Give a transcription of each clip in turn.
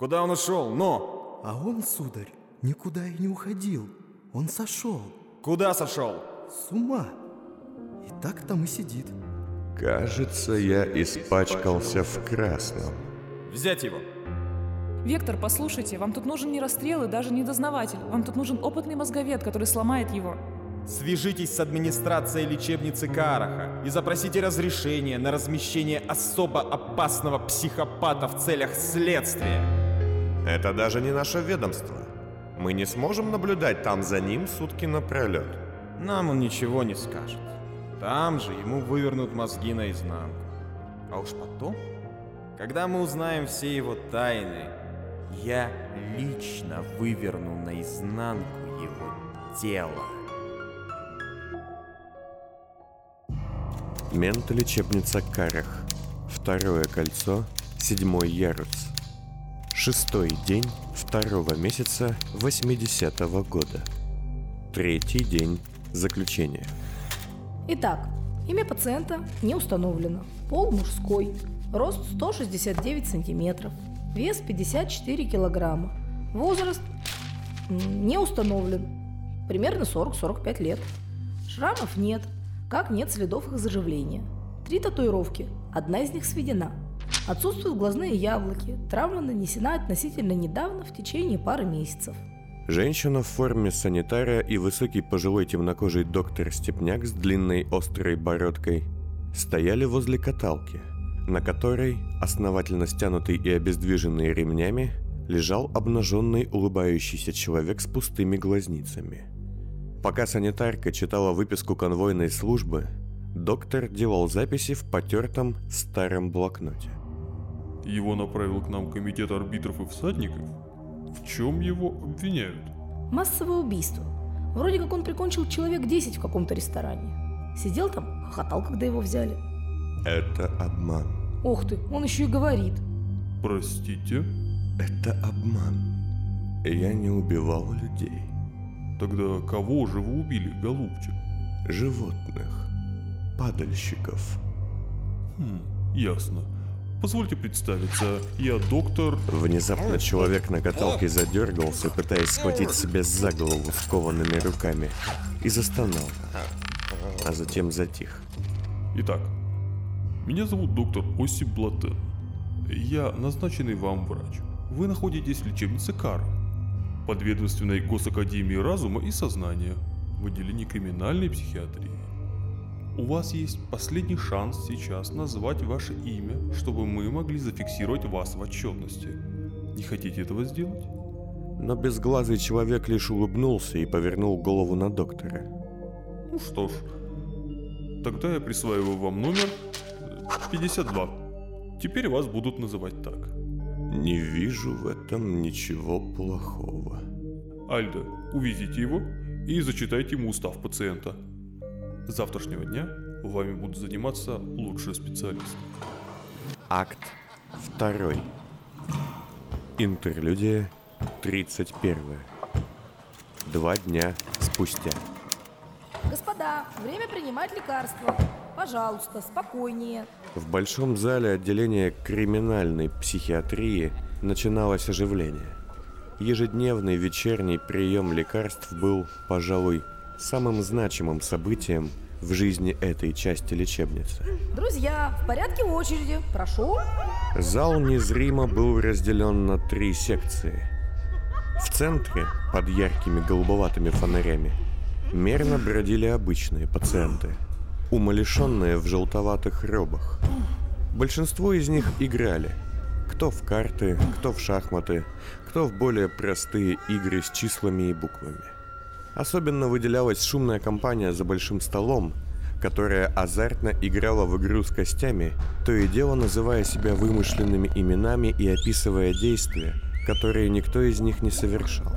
Куда он ушел? Но! А он, сударь, никуда и не уходил. Он сошел. Куда сошел? С ума. И так там и сидит. Кажется, я испачкался в красном. Взять его. Вектор, послушайте, вам тут нужен не расстрел и даже не дознаватель. Вам тут нужен опытный мозговед, который сломает его. Свяжитесь с администрацией лечебницы Караха и запросите разрешение на размещение особо опасного психопата в целях следствия. Это даже не наше ведомство. Мы не сможем наблюдать там за ним сутки напролет. Нам он ничего не скажет. Там же ему вывернут мозги наизнанку. А уж потом, когда мы узнаем все его тайны, я лично выверну наизнанку его тело. Мент лечебница Карах. Второе кольцо, 7 ярус. 6 день 2 месяца 80-го года. 3 день заключения. Итак, имя пациента не установлено. Пол мужской. Рост 169 сантиметров. Вес 54 килограмма. Возраст не установлен. Примерно 40-45 лет. Шрамов нет. Как нет следов их заживления. 3 татуировки, одна из них сведена. Отсутствуют глазные яблоки, травма нанесена относительно недавно, в течение пары месяцев. Женщина в форме санитара и высокий пожилой темнокожий доктор-степняк с длинной острой бородкой стояли возле каталки, на которой, основательно стянутый и обездвиженный ремнями, лежал обнаженный улыбающийся человек с пустыми глазницами. Пока санитарка читала выписку конвойной службы, доктор делал записи в потертом старом блокноте. Его направил к нам комитет арбитров и всадников? В чем его обвиняют? Массовое убийство. Вроде как он прикончил человек 10 в каком-то ресторане. Сидел там, хохотал, когда его взяли. Это обман. Ох ты, он еще и говорит. Простите? Это обман. Я не убивал людей. Тогда кого же вы убили, голубчик? Животных. Падальщиков. Ясно. Позвольте представиться, я доктор... Внезапно человек на каталке задергался, пытаясь схватить себя за голову скованными руками, и застонал, а затем затих. Итак, меня зовут доктор Осип Блаттен. Я назначенный вам врач. Вы находитесь в лечебнице Карл, подведомственной Госакадемии разума и сознания, в отделении криминальной психиатрии. У вас есть последний шанс сейчас назвать ваше имя, чтобы мы могли зафиксировать вас в отчетности. Не хотите этого сделать? Но безглазый человек лишь улыбнулся и повернул голову на доктора. Ну что ж, тогда я присваиваю вам номер 52. Теперь вас будут называть так. Не вижу в этом ничего плохого. Альда, увезите его и зачитайте ему устав пациента. С завтрашнего дня вами будут заниматься лучшие специалисты. Акт 2. Интерлюдия 31. 2 дня спустя. Господа, время принимать лекарства. Пожалуйста, спокойнее. В большом зале отделения криминальной психиатрии начиналось оживление. Ежедневный вечерний прием лекарств был, пожалуй, самым значимым событием в жизни этой части лечебницы. Друзья, в порядке очереди, прошу. Зал незримо был разделен на 3 секции. В центре, под яркими голубоватыми фонарями, мерно бродили обычные пациенты, умалишенные в желтоватых робах. Большинство из них играли. Кто в карты, кто в шахматы, кто в более простые игры с числами и буквами. Особенно выделялась шумная компания за большим столом, которая азартно играла в игру с костями, то и дело называя себя вымышленными именами и описывая действия, которые никто из них не совершал.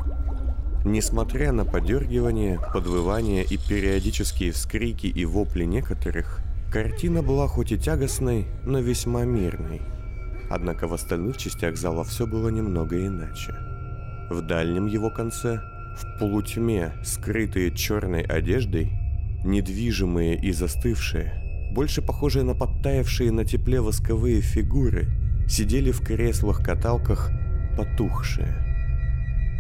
Несмотря на подергивание, подвывание и периодические вскрики и вопли некоторых, картина была хоть и тягостной, но весьма мирной. Однако в остальных частях зала все было немного иначе. В дальнем его конце, в полутьме, скрытые черной одеждой, недвижимые и застывшие, больше похожие на подтаявшие на тепле восковые фигуры, сидели в креслах-каталках потухшие.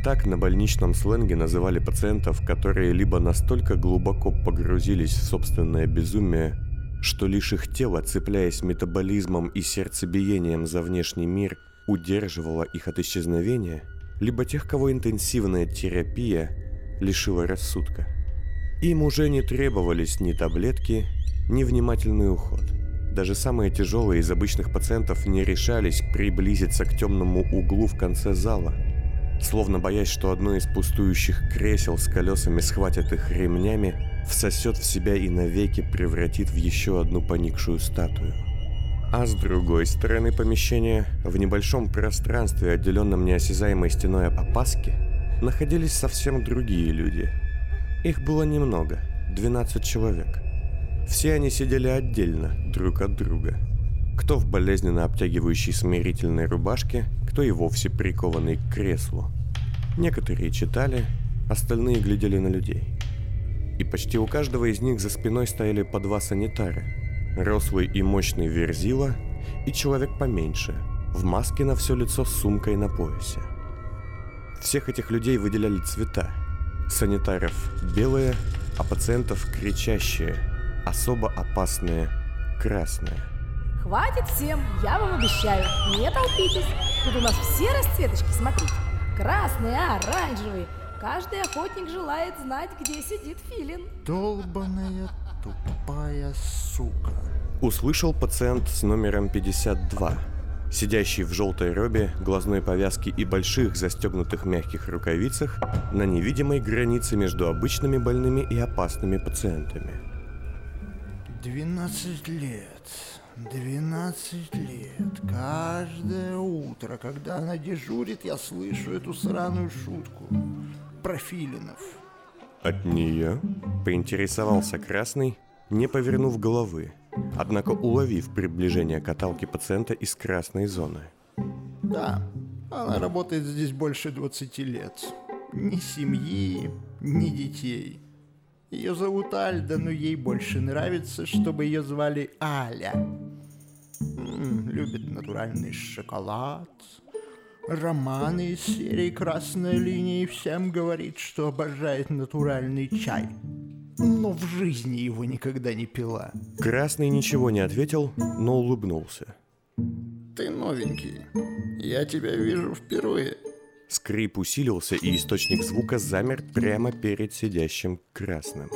Так на больничном сленге называли пациентов, которые либо настолько глубоко погрузились в собственное безумие, что лишь их тело, цепляясь метаболизмом и сердцебиением за внешний мир, удерживало их от исчезновения, либо тех, кого интенсивная терапия лишила рассудка. Им уже не требовались ни таблетки, ни внимательный уход. Даже самые тяжелые из обычных пациентов не решались приблизиться к темному углу в конце зала, словно боясь, что одно из пустующих кресел с колесами схватит их ремнями, всосет в себя и навеки превратит в еще одну поникшую статую. А с другой стороны помещения, в небольшом пространстве, отделенном неосязаемой стеной опаски, находились совсем другие люди. Их было немного, 12 человек. Все они сидели отдельно, друг от друга. Кто в болезненно обтягивающей смирительной рубашке, кто и вовсе прикованный к креслу. Некоторые читали, остальные глядели на людей. И почти у каждого из них за спиной стояли по два санитара. Рослый и мощный верзила и человек поменьше, в маске на все лицо с сумкой на поясе. Всех этих людей выделяли цвета. Санитаров белые, а пациентов кричащие, особо опасные красные. Хватит всем, я вам обещаю, не толпитесь. Тут у нас все расцветочки, смотрите. Красные, оранжевые. Каждый охотник желает знать, где сидит филин. Долбаная тупая сука. Услышал пациент с номером 52, сидящий в желтой робе, глазной повязке и больших застегнутых мягких рукавицах на невидимой границе между обычными больными и опасными пациентами. 12 лет. Каждое утро, когда она дежурит, я слышу эту сраную шутку про филинов. От нее? Поинтересовался красный, не повернув головы, однако уловив приближение каталки пациента из красной зоны. Да, она работает здесь больше 20 лет. Ни семьи, ни детей. Ее зовут Альда, но ей больше нравится, чтобы ее звали Аля. Любит натуральный шоколад, романы из серии «Красная линия» и всем говорит, что обожает натуральный чай. Но в жизни его никогда не пила. Красный ничего не ответил, но улыбнулся. Ты новенький. Я тебя вижу впервые. Скрип усилился, и источник звука замер прямо перед сидящим красным.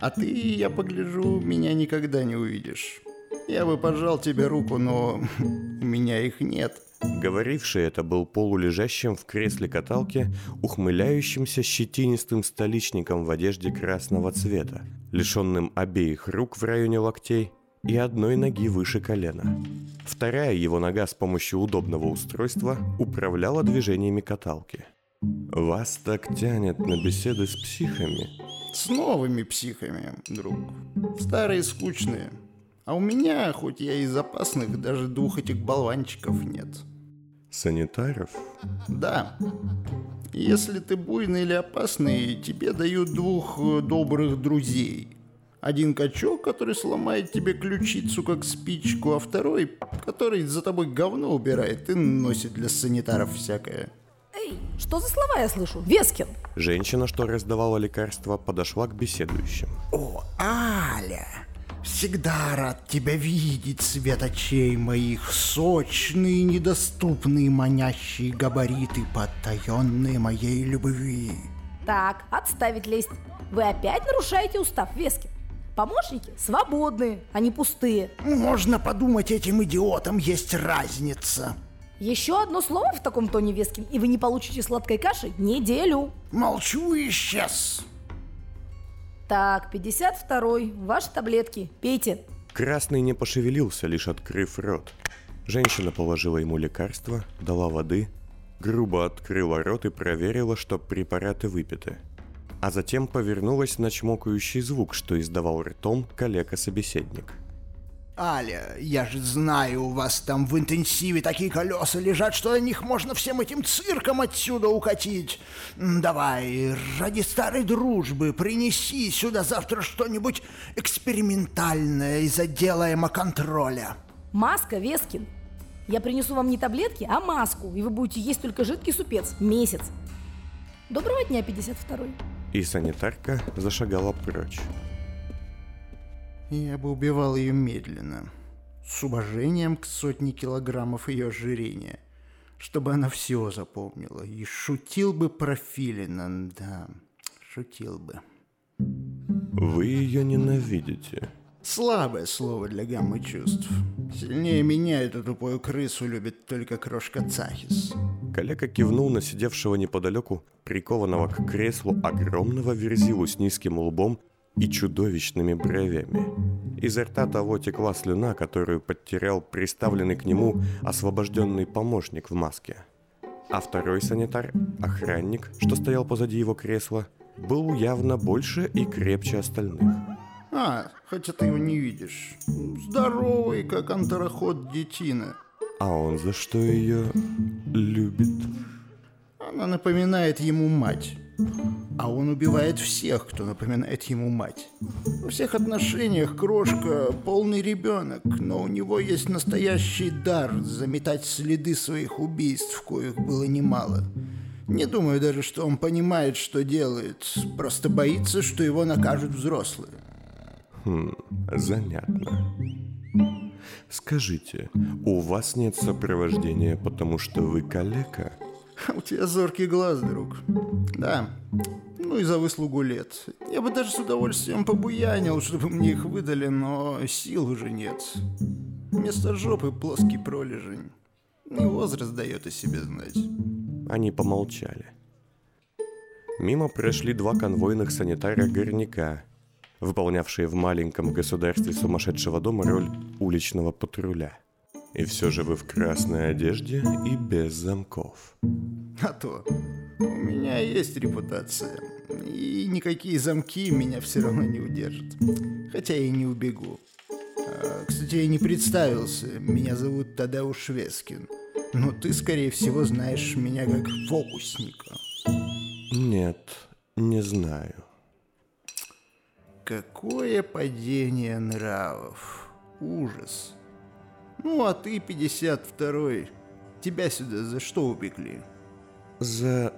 А ты, я погляжу, меня никогда не увидишь. Я бы пожал тебе руку, но у меня их нет. Говоривший это был полулежащим в кресле каталки, ухмыляющимся щетинистым столичником в одежде красного цвета, лишенным обеих рук в районе локтей и одной ноги выше колена. Вторая его нога с помощью удобного устройства управляла движениями каталки. Вас так тянет на беседы с психами. С новыми психами, друг. Старые скучные. А у меня, хоть я из опасных, даже двух этих болванчиков нет. Санитаров? Да. Если ты буйный или опасный, тебе дают двух добрых друзей. Один качок, который сломает тебе ключицу как спичку, а второй, который за тобой говно убирает и носит для санитаров всякое. Эй, что за слова я слышу? Вескин! Женщина, что раздавала лекарства, подошла к беседующим. О, Аля! Всегда рад тебя видеть, свет очей моих, сочные, недоступные, манящие габариты, потаенные моей любви. Так, отставить лезть. Вы опять нарушаете устав, Вескин. Помощники свободные, а не пустые. Можно подумать, этим идиотам есть разница. Еще одно слово в таком тоне, Вескин, и вы не получите сладкой каши неделю. Молчу и исчез. Так, 52-й, ваши таблетки, пейте. Красный не пошевелился, лишь открыв рот. Женщина положила ему лекарство, дала воды, грубо открыла рот и проверила, что препараты выпиты. А затем повернулась на чмокающий звук, что издавал ртом коллега-собеседник. Аля, я же знаю, у вас там в интенсиве такие колеса лежат, что на них можно всем этим цирком отсюда укатить. Давай, ради старой дружбы, принеси сюда завтра что-нибудь экспериментальное из отдела эмоконтроля. Маска, Вескин. Я принесу вам не таблетки, а маску, и вы будете есть только жидкий супец. Месяц. Доброго дня, 52-й. И санитарка зашагала прочь. Я бы убивал ее медленно, с уважением к сотне килограммов ее ожирения, чтобы она все запомнила, и шутил бы про Филина, да, шутил бы. Вы ее ненавидите. Слабое слово для гаммы чувств. Сильнее меня эту тупую крысу любит только крошка Цахис. Каляка кивнул на сидевшего неподалеку, прикованного к креслу огромного верзилу с низким лбом и чудовищными бровями. Изо рта того текла слюна, которую подтерял приставленный к нему освобожденный помощник в маске. А второй санитар, охранник, что стоял позади его кресла, был явно больше и крепче остальных. А, хотя ты его не видишь. Здоровый, как антраход детина. А он за что ее любит? Она напоминает ему мать. А он убивает всех, кто напоминает ему мать. Во всех отношениях крошка полный ребенок, но у него есть настоящий дар заметать следы своих убийств, коих было немало. Не думаю даже, что он понимает, что делает. Просто боится, что его накажут взрослые. Занятно. Скажите, у вас нет сопровождения, потому что вы калека? У тебя зоркий глаз, друг. Да, ну и за выслугу лет. Я бы даже с удовольствием побуянил, чтобы мне их выдали, но сил уже нет. Вместо жопы плоский пролежень. И возраст дает о себе знать. Они помолчали. Мимо прошли два конвойных санитара-горняка, выполнявшие в маленьком государстве сумасшедшего дома роль уличного патруля. И все же вы в красной одежде и без замков. А то. У меня есть репутация. И никакие замки меня все равно не удержат. Хотя я и не убегу. Кстати, я не представился. Меня зовут Тадеуш Вескин. Но ты, скорее всего, знаешь меня как фокусника. Нет, не знаю. Какое падение нравов. Ужас. Ну, а ты, 52-й, тебя сюда за что упекли? За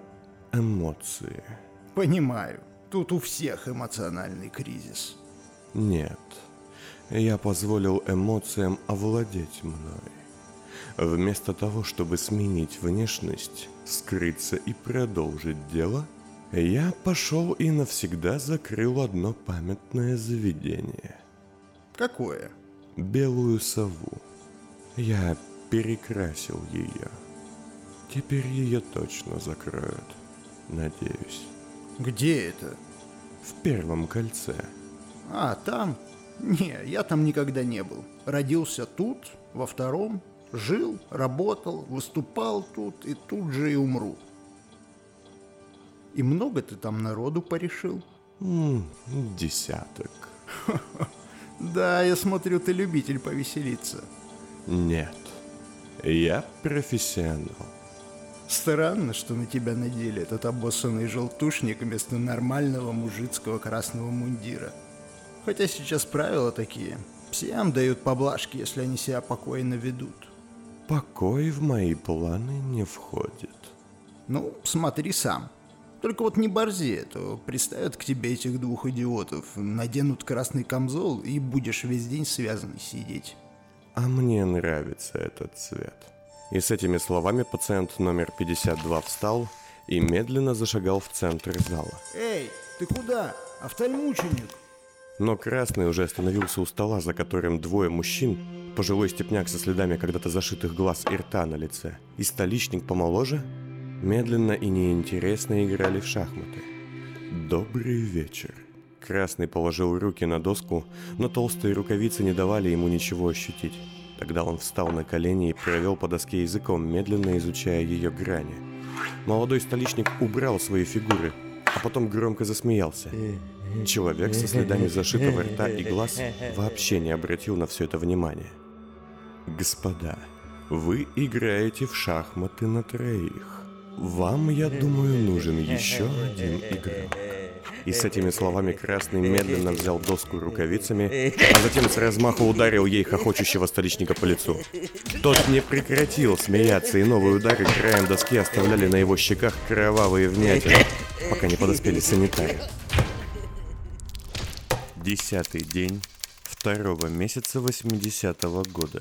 эмоции. Понимаю, тут у всех эмоциональный кризис. Нет, я позволил эмоциям овладеть мной. Вместо того, чтобы сменить внешность, скрыться и продолжить дело, я пошел и навсегда закрыл одно памятное заведение. Какое? Белую сову. Я перекрасил ее. Теперь ее точно закроют, надеюсь. Где это? В Первом кольце. А, там? Не, я там никогда не был. Родился тут, во Втором, жил, работал, выступал тут и тут же и умру. И много ты там народу порешил? 10. Да, я смотрю, ты любитель повеселиться. Нет, я профессионал. Странно, что на тебя надели этот обоссанный желтушник вместо нормального мужицкого красного мундира. Хотя сейчас правила такие. Всем дают поблажки, если они себя покойно ведут. Покой в мои планы не входит. Ну, смотри сам. Только вот не борзи, а то приставят к тебе этих двух идиотов, наденут красный камзол и будешь весь день связанный сидеть. А мне нравится этот цвет. И с этими словами пациент номер 52 встал и медленно зашагал в центр зала. Эй, ты куда? Офтальмученик! Но красный уже остановился у стола, за которым двое мужчин, пожилой степняк со следами когда-то зашитых глаз и рта на лице, и столичник помоложе, медленно и неинтересно играли в шахматы. Добрый вечер. Красный положил руки на доску, но толстые рукавицы не давали ему ничего ощутить. Тогда он встал на колени и провел по доске языком, медленно изучая ее грани. Молодой столичник убрал свои фигуры, а потом громко засмеялся. Человек со следами зашитого рта и глаз вообще не обратил на все это внимания. «Господа, вы играете в шахматы на троих. Вам, я думаю, нужен еще один игрок». И с этими словами Красный медленно взял доску рукавицами, а затем с размаху ударил ей хохочущего столичника по лицу. Тот не прекратил смеяться, и новые удары краем доски оставляли на его щеках кровавые вмятины, пока не подоспели санитары. 10-й день 2-го месяца 80-го года.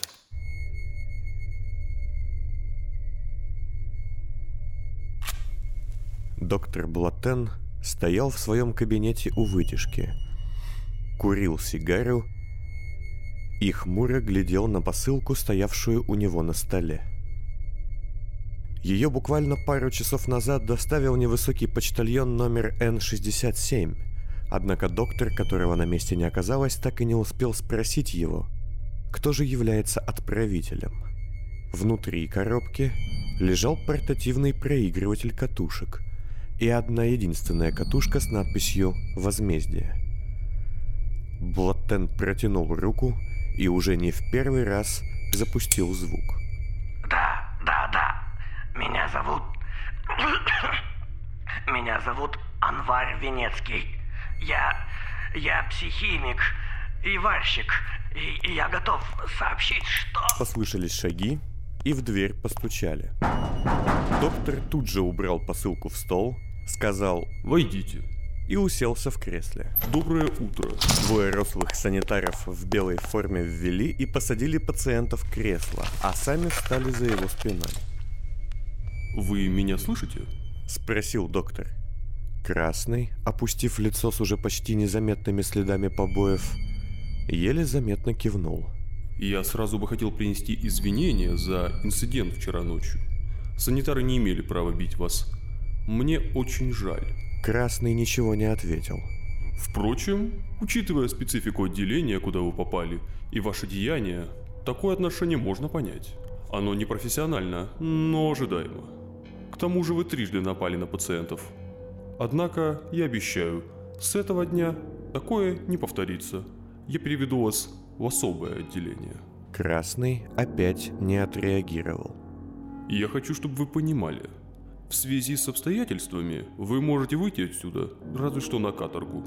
Доктор Блаттен стоял в своем кабинете у вытяжки, курил сигару и хмуро глядел на посылку, стоявшую у него на столе. Ее буквально пару часов назад доставил невысокий почтальон номер N67, однако доктор, которого на месте не оказалось, так и не успел спросить его, кто же является отправителем. Внутри коробки лежал портативный проигрыватель катушек и одна единственная катушка с надписью «Возмездие». Блаттен протянул руку и уже не в первый раз запустил звук. Да. Меня зовут Анвар Венецкий. Я психимик и варщик, и я готов сообщить, что... Послышались шаги, и в дверь постучали. Доктор тут же убрал посылку в стол, сказал «Войдите» и уселся в кресле. «Доброе утро». Двое рослых санитаров в белой форме ввели и посадили пациента в кресло, а сами встали за его спиной. «Вы меня слышите?» – спросил доктор. Красный, опустив лицо с уже почти незаметными следами побоев, еле заметно кивнул. «Я сразу бы хотел принести извинения за инцидент вчера ночью. Санитары не имели права бить вас. Мне очень жаль». Красный ничего не ответил. «Впрочем, учитывая специфику отделения, куда вы попали, и ваши деяния, такое отношение можно понять. Оно непрофессионально, но ожидаемо. К тому же вы трижды напали на пациентов. Однако, я обещаю, с этого дня такое не повторится. Я переведу вас в особое отделение». Красный опять не отреагировал. «Я хочу, чтобы вы понимали. В связи с обстоятельствами вы можете выйти отсюда, разве что на каторгу.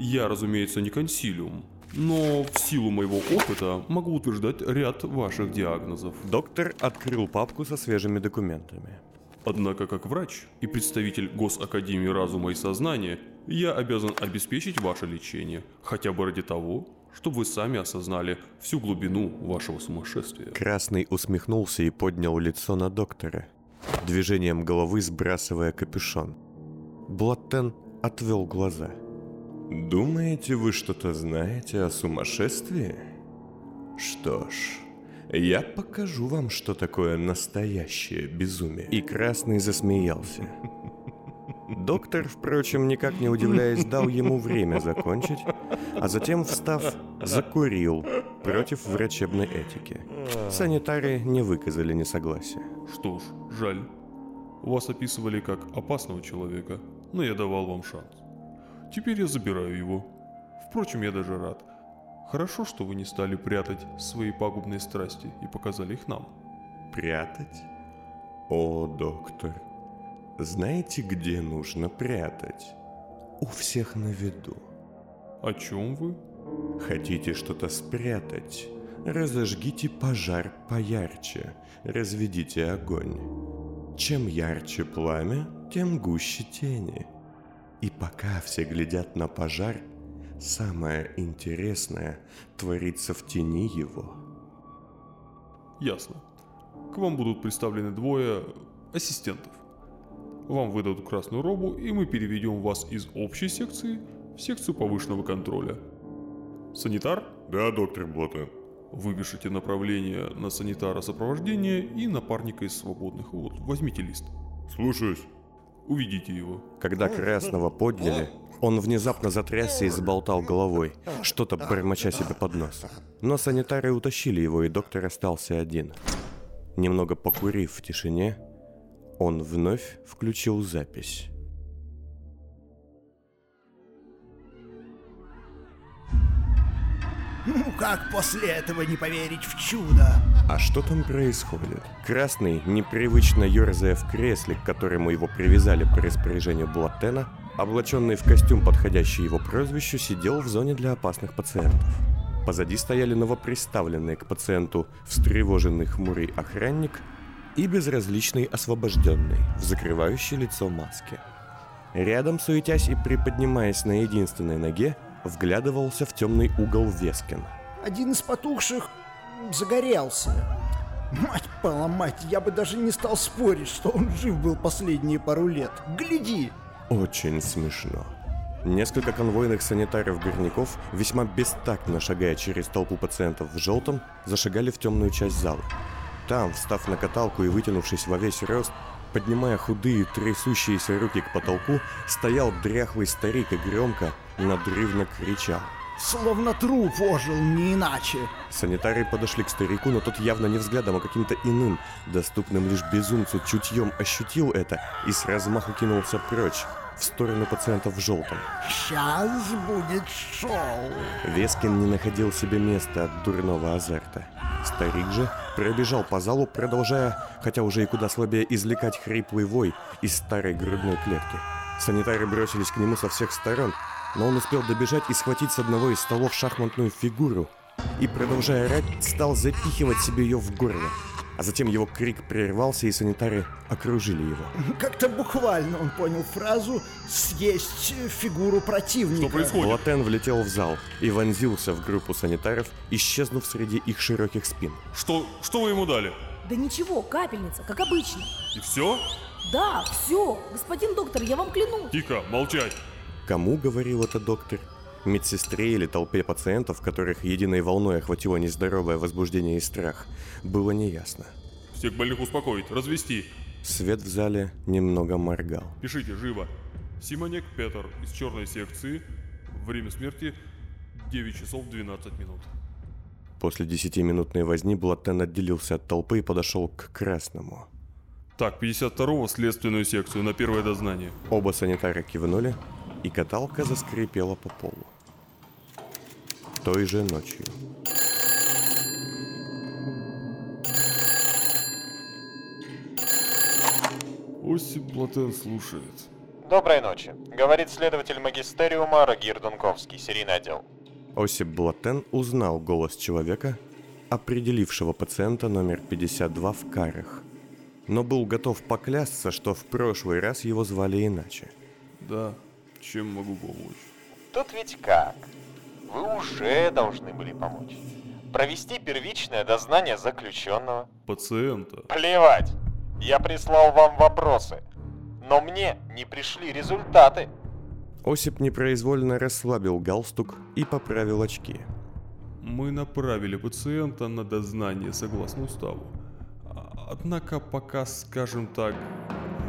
Я, разумеется, не консилиум, но в силу моего опыта могу утверждать ряд ваших диагнозов». Доктор открыл папку со свежими документами. «Однако, как врач и представитель Госакадемии разума и сознания, я обязан обеспечить ваше лечение, хотя бы ради того, чтобы вы сами осознали всю глубину вашего сумасшествия». Красный усмехнулся и поднял лицо на доктора, движением головы сбрасывая капюшон. Блаттен отвел глаза. «Думаете, вы что-то знаете о сумасшествии? Что ж... я покажу вам, что такое настоящее безумие». И Красный засмеялся. Доктор, впрочем, никак не удивляясь, дал ему время закончить, а затем, встав, закурил против врачебной этики. Санитары не выказали несогласия. «Что ж, жаль. Вас описывали как опасного человека, но я давал вам шанс. Теперь я забираю его. Впрочем, я даже рад. Хорошо, что вы не стали прятать свои пагубные страсти и показали их нам». «Прятать? О, доктор, знаете, где нужно прятать? У всех на виду». «О чем вы?» «Хотите что-то спрятать? Разожгите пожар поярче, разведите огонь. Чем ярче пламя, тем гуще тени. И пока все глядят на пожар, самое интересное творится в тени его». «Ясно. К вам будут представлены двое ассистентов. Вам выдадут красную робу, и мы переведем вас из общей секции в секцию повышенного контроля. Санитар?» «Да, доктор Блаттен». «Вы пишите направление на санитара сопровождения и напарника из свободных. Вот, возьмите лист». «Слушаюсь». «Уведите его». Когда Красного подняли, он внезапно затрясся и заболтал головой, что-то бормоча себе под нос. Но санитары утащили его, и доктор остался один. Немного покурив в тишине, он вновь включил запись. «Ну как после этого не поверить в чудо?» А что там происходит? Красный, непривычно ерзая в кресле, к которому его привязали по распоряжению Блаттена, Облаченный в костюм, подходящий его прозвищу, сидел в зоне для опасных пациентов. Позади стояли новоприставленные к пациенту встревоженный хмурый охранник и безразличный освобожденный в закрывающей лицо маске. Рядом, суетясь и приподнимаясь на единственной ноге, вглядывался в темный угол Вескин. Один из потухших загорелся. Мать поломать, я бы даже не стал спорить, что он жив был последние пару лет. Гляди! Очень смешно. Несколько конвойных санитаров-горняков, весьма бестактно шагая через толпу пациентов в желтом, зашагали в темную часть зала. Там, встав на каталку и вытянувшись во весь рост, поднимая худые, трясущиеся руки к потолку, стоял дряхлый старик и громко, надрывно кричал. «Словно труп ожил, не иначе!» Санитары подошли к старику, но тот явно не взглядом, а каким-то иным, доступным лишь безумцу, чутьем ощутил это и с размаху кинулся прочь, в сторону пациентов в желтом. «Сейчас будет шоу!» Вескин не находил себе места от дурного азарта. Старик же пробежал по залу, продолжая, хотя уже и куда слабее, извлекать хриплый вой из старой грудной клетки. Санитары бросились к нему со всех сторон, но он успел добежать и схватить с одного из столов шахматную фигуру и, продолжая орать, стал запихивать себе ее в горло. А затем его крик прервался, и санитары окружили его. Как-то буквально он понял фразу «съесть фигуру противника». Что происходит? Блаттен влетел в зал и вонзился в группу санитаров, исчезнув среди их широких спин. Что вы ему дали? Да ничего, капельница, как обычно. И все? Да, все. Господин доктор, я вам клянусь. Тихо, молчать. Кому говорил это доктор? Медсестре или толпе пациентов, которых единой волной охватило нездоровое возбуждение и страх, было неясно. Всех больных успокоить, развести. Свет в зале немного моргал. Пишите, живо. Симонек Петр из черной секции. Время смерти 9 часов 12 минут. После 10-минутной возни Блаттен отделился от толпы и подошел к красному. Так, 52-го следственную секцию на первое дознание. Оба санитара кивнули, и каталка заскрипела по полу. Той же ночью. Осип Блаттен слушает. Доброй ночи. Говорит следователь магистериума Рогир Донковский, серийный отдел. Осип Блаттен узнал голос человека, определившего пациента номер 52 в Карах, но был готов поклясться, что в прошлый раз его звали иначе. Да. Чем могу помочь? Тут ведь как? Вы уже должны были помочь. Провести первичное дознание заключенного. Пациента. Плевать. Я прислал вам вопросы, но мне не пришли результаты. Осип непроизвольно расслабил галстук и поправил очки. Мы направили пациента на дознание согласно уставу. Однако пока, скажем так,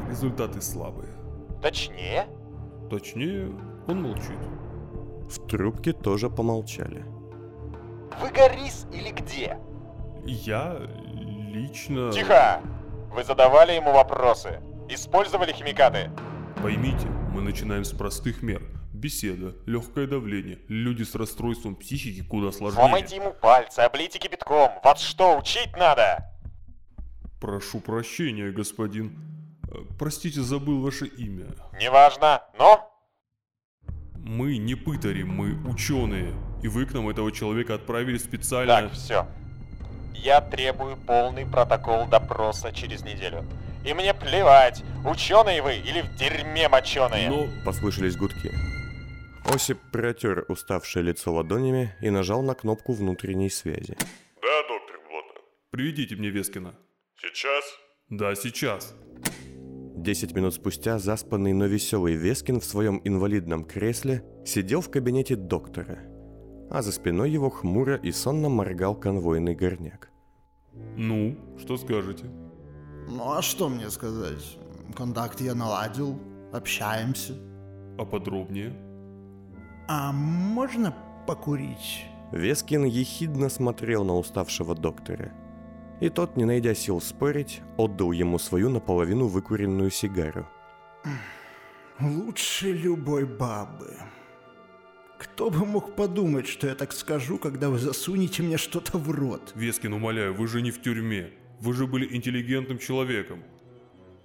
результаты слабые. Точнее, он молчит. В трубке тоже помолчали. Вы Горис или где? Я лично... Тихо! Вы задавали ему вопросы. Использовали химикаты. Поймите, мы начинаем с простых мер. Беседа, легкое давление, люди с расстройством психики куда сложнее. Сломайте ему пальцы, облейте кипятком. Вас что, учить надо? Прошу прощения, господин. Простите, забыл ваше имя. Неважно, но... Мы не пытари, мы ученые. И вы к нам этого человека отправили специально... Так, все. Я требую полный протокол допроса через неделю. И мне плевать, ученые вы или в дерьме моченые. Но... Послышались гудки. Осип протер уставшее лицо ладонями и нажал на кнопку внутренней связи. Да, доктор Блаттен. Приведите мне Вескина. Сейчас? Да, сейчас. 10 минут спустя заспанный, но веселый Вескин в своем инвалидном кресле сидел в кабинете доктора, а за спиной его хмуро и сонно моргал конвойный горняк. Ну, что скажете? Ну, а что мне сказать? Контакт я наладил, общаемся. А подробнее? А можно покурить? Вескин ехидно смотрел на уставшего доктора. И тот, не найдя сил спорить, отдал ему свою наполовину выкуренную сигару. Лучше любой бабы. Кто бы мог подумать, что я так скажу, когда вы засунете мне что-то в рот? Вескин, умоляю, вы же не в тюрьме. Вы же были интеллигентным человеком.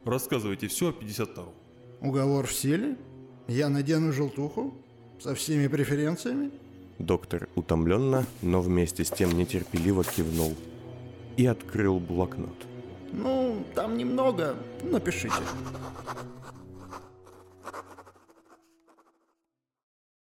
Рассказывайте все о 52-м. Уговор в силе? я надену желтуху со всеми преференциями?» Доктор утомленно, но вместе с тем нетерпеливо кивнул и открыл блокнот. «Ну, там немного, напишите».